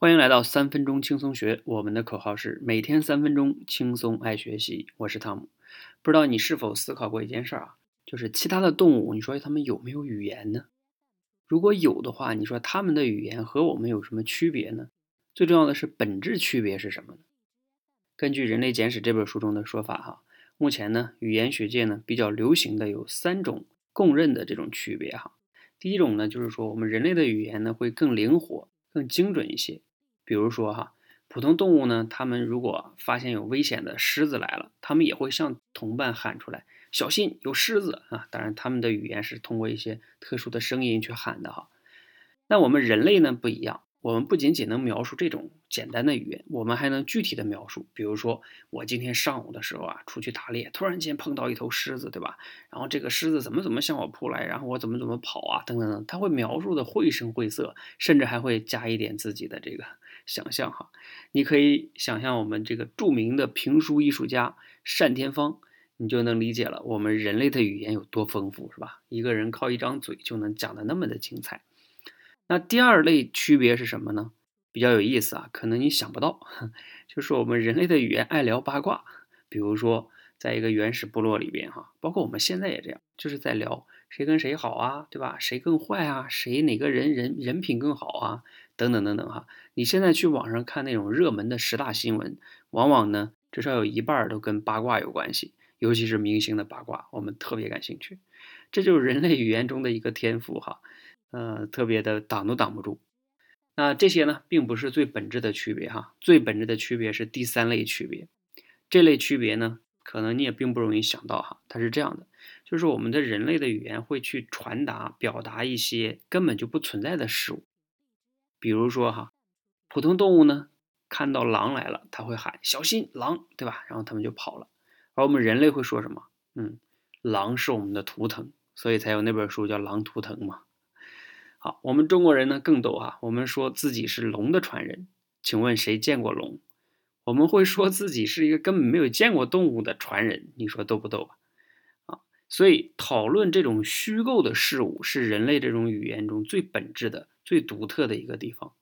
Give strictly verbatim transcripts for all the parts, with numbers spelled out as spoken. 欢迎来到三分钟轻松学，我们的口号是每天三分钟轻松爱学习。我是汤姆。不知道你是否思考过一件事儿啊，就是其他的动物，你说它们有没有语言呢？如果有的话，你说它们的语言和我们有什么区别呢？最重要的是本质区别是什么呢？根据《人类简史》这本书中的说法哈，目前呢语言学界呢比较流行的有三种公认的这种区别哈。第一种呢就是说我们人类的语言呢会更灵活、更精准一些。比如说哈，普通动物呢，它们如果发现有危险的狮子来了，它们也会向同伴喊出来“小心，有狮子”啊！当然，它们的语言是通过一些特殊的声音去喊的哈。那我们人类呢不一样，我们不仅仅能描述这种简单的语言，我们还能具体的描述。比如说，我今天上午的时候啊，出去打猎，突然间碰到一头狮子，对吧？然后这个狮子怎么怎么向我扑来，然后我怎么怎么跑啊，等等等，它会描述的绘声绘色，甚至还会加一点自己的这个想象哈，你可以想象我们这个著名的评书艺术家单田芳，你就能理解了我们人类的语言有多丰富，是吧？一个人靠一张嘴就能讲得那么的精彩。那第二类区别是什么呢？比较有意思啊，可能你想不到，就是我们人类的语言爱聊八卦。比如说在一个原始部落里边哈，包括我们现在也这样，就是在聊谁跟谁好啊，对吧？谁更坏啊？谁哪个人人人品更好啊？等等等等哈。你现在去网上看那种热门的十大新闻，往往呢至少有一半都跟八卦有关系，尤其是明星的八卦，我们特别感兴趣。这就是人类语言中的一个天赋哈，呃，特别的挡都挡不住。那这些呢，并不是最本质的区别哈，最本质的区别是第三类区别。这类区别呢，可能你也并不容易想到哈，它是这样的，就是我们的人类的语言会去传达、表达一些根本就不存在的事物。比如说哈，普通动物呢，看到狼来了，它会喊“小心狼”，对吧？然后它们就跑了。而我们人类会说什么？嗯，狼是我们的图腾，所以才有那本书叫《狼图腾》嘛。好，我们中国人呢更逗哈，我们说自己是龙的传人，请问谁见过龙？我们会说自己是一个根本没有见过动物的传人，你说逗不逗吧？啊，所以讨论这种虚构的事物是人类这种语言中最本质的、最独特的一个地方。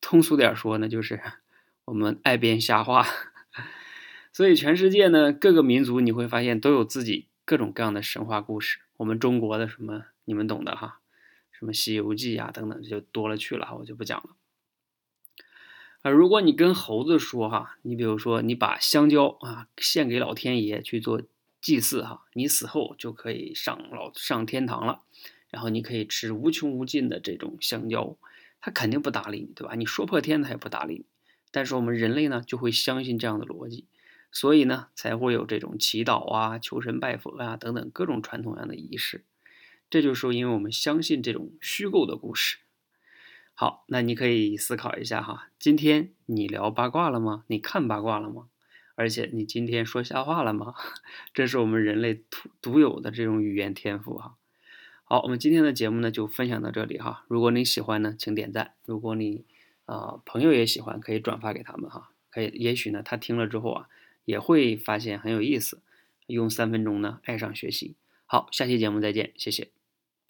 通俗点说呢，就是我们爱编瞎话。所以全世界呢，各个民族你会发现都有自己各种各样的神话故事。我们中国的什么，你们懂的哈，什么《西游记》啊等等，就多了去了，我就不讲了。啊，如果你跟猴子说哈，你比如说你把香蕉啊献给老天爷去做祭祀哈，你死后就可以上老上天堂了，然后你可以吃无穷无尽的这种香蕉，他肯定不搭理你，对吧？你说破天他也不搭理你。但是我们人类呢，就会相信这样的逻辑，所以呢才会有这种祈祷啊、求神拜佛啊等等各种传统上的仪式。这就是因为我们相信这种虚构的故事。好，那你可以思考一下哈，今天你聊八卦了吗？你看八卦了吗？而且你今天说瞎话了吗？这是我们人类独有的这种语言天赋哈。好，我们今天的节目呢就分享到这里哈。如果你喜欢呢，请点赞；如果你啊、呃、朋友也喜欢，可以转发给他们哈。可以，也许呢他听了之后啊，也会发现很有意思，用三分钟呢爱上学习。好，下期节目再见，谢谢。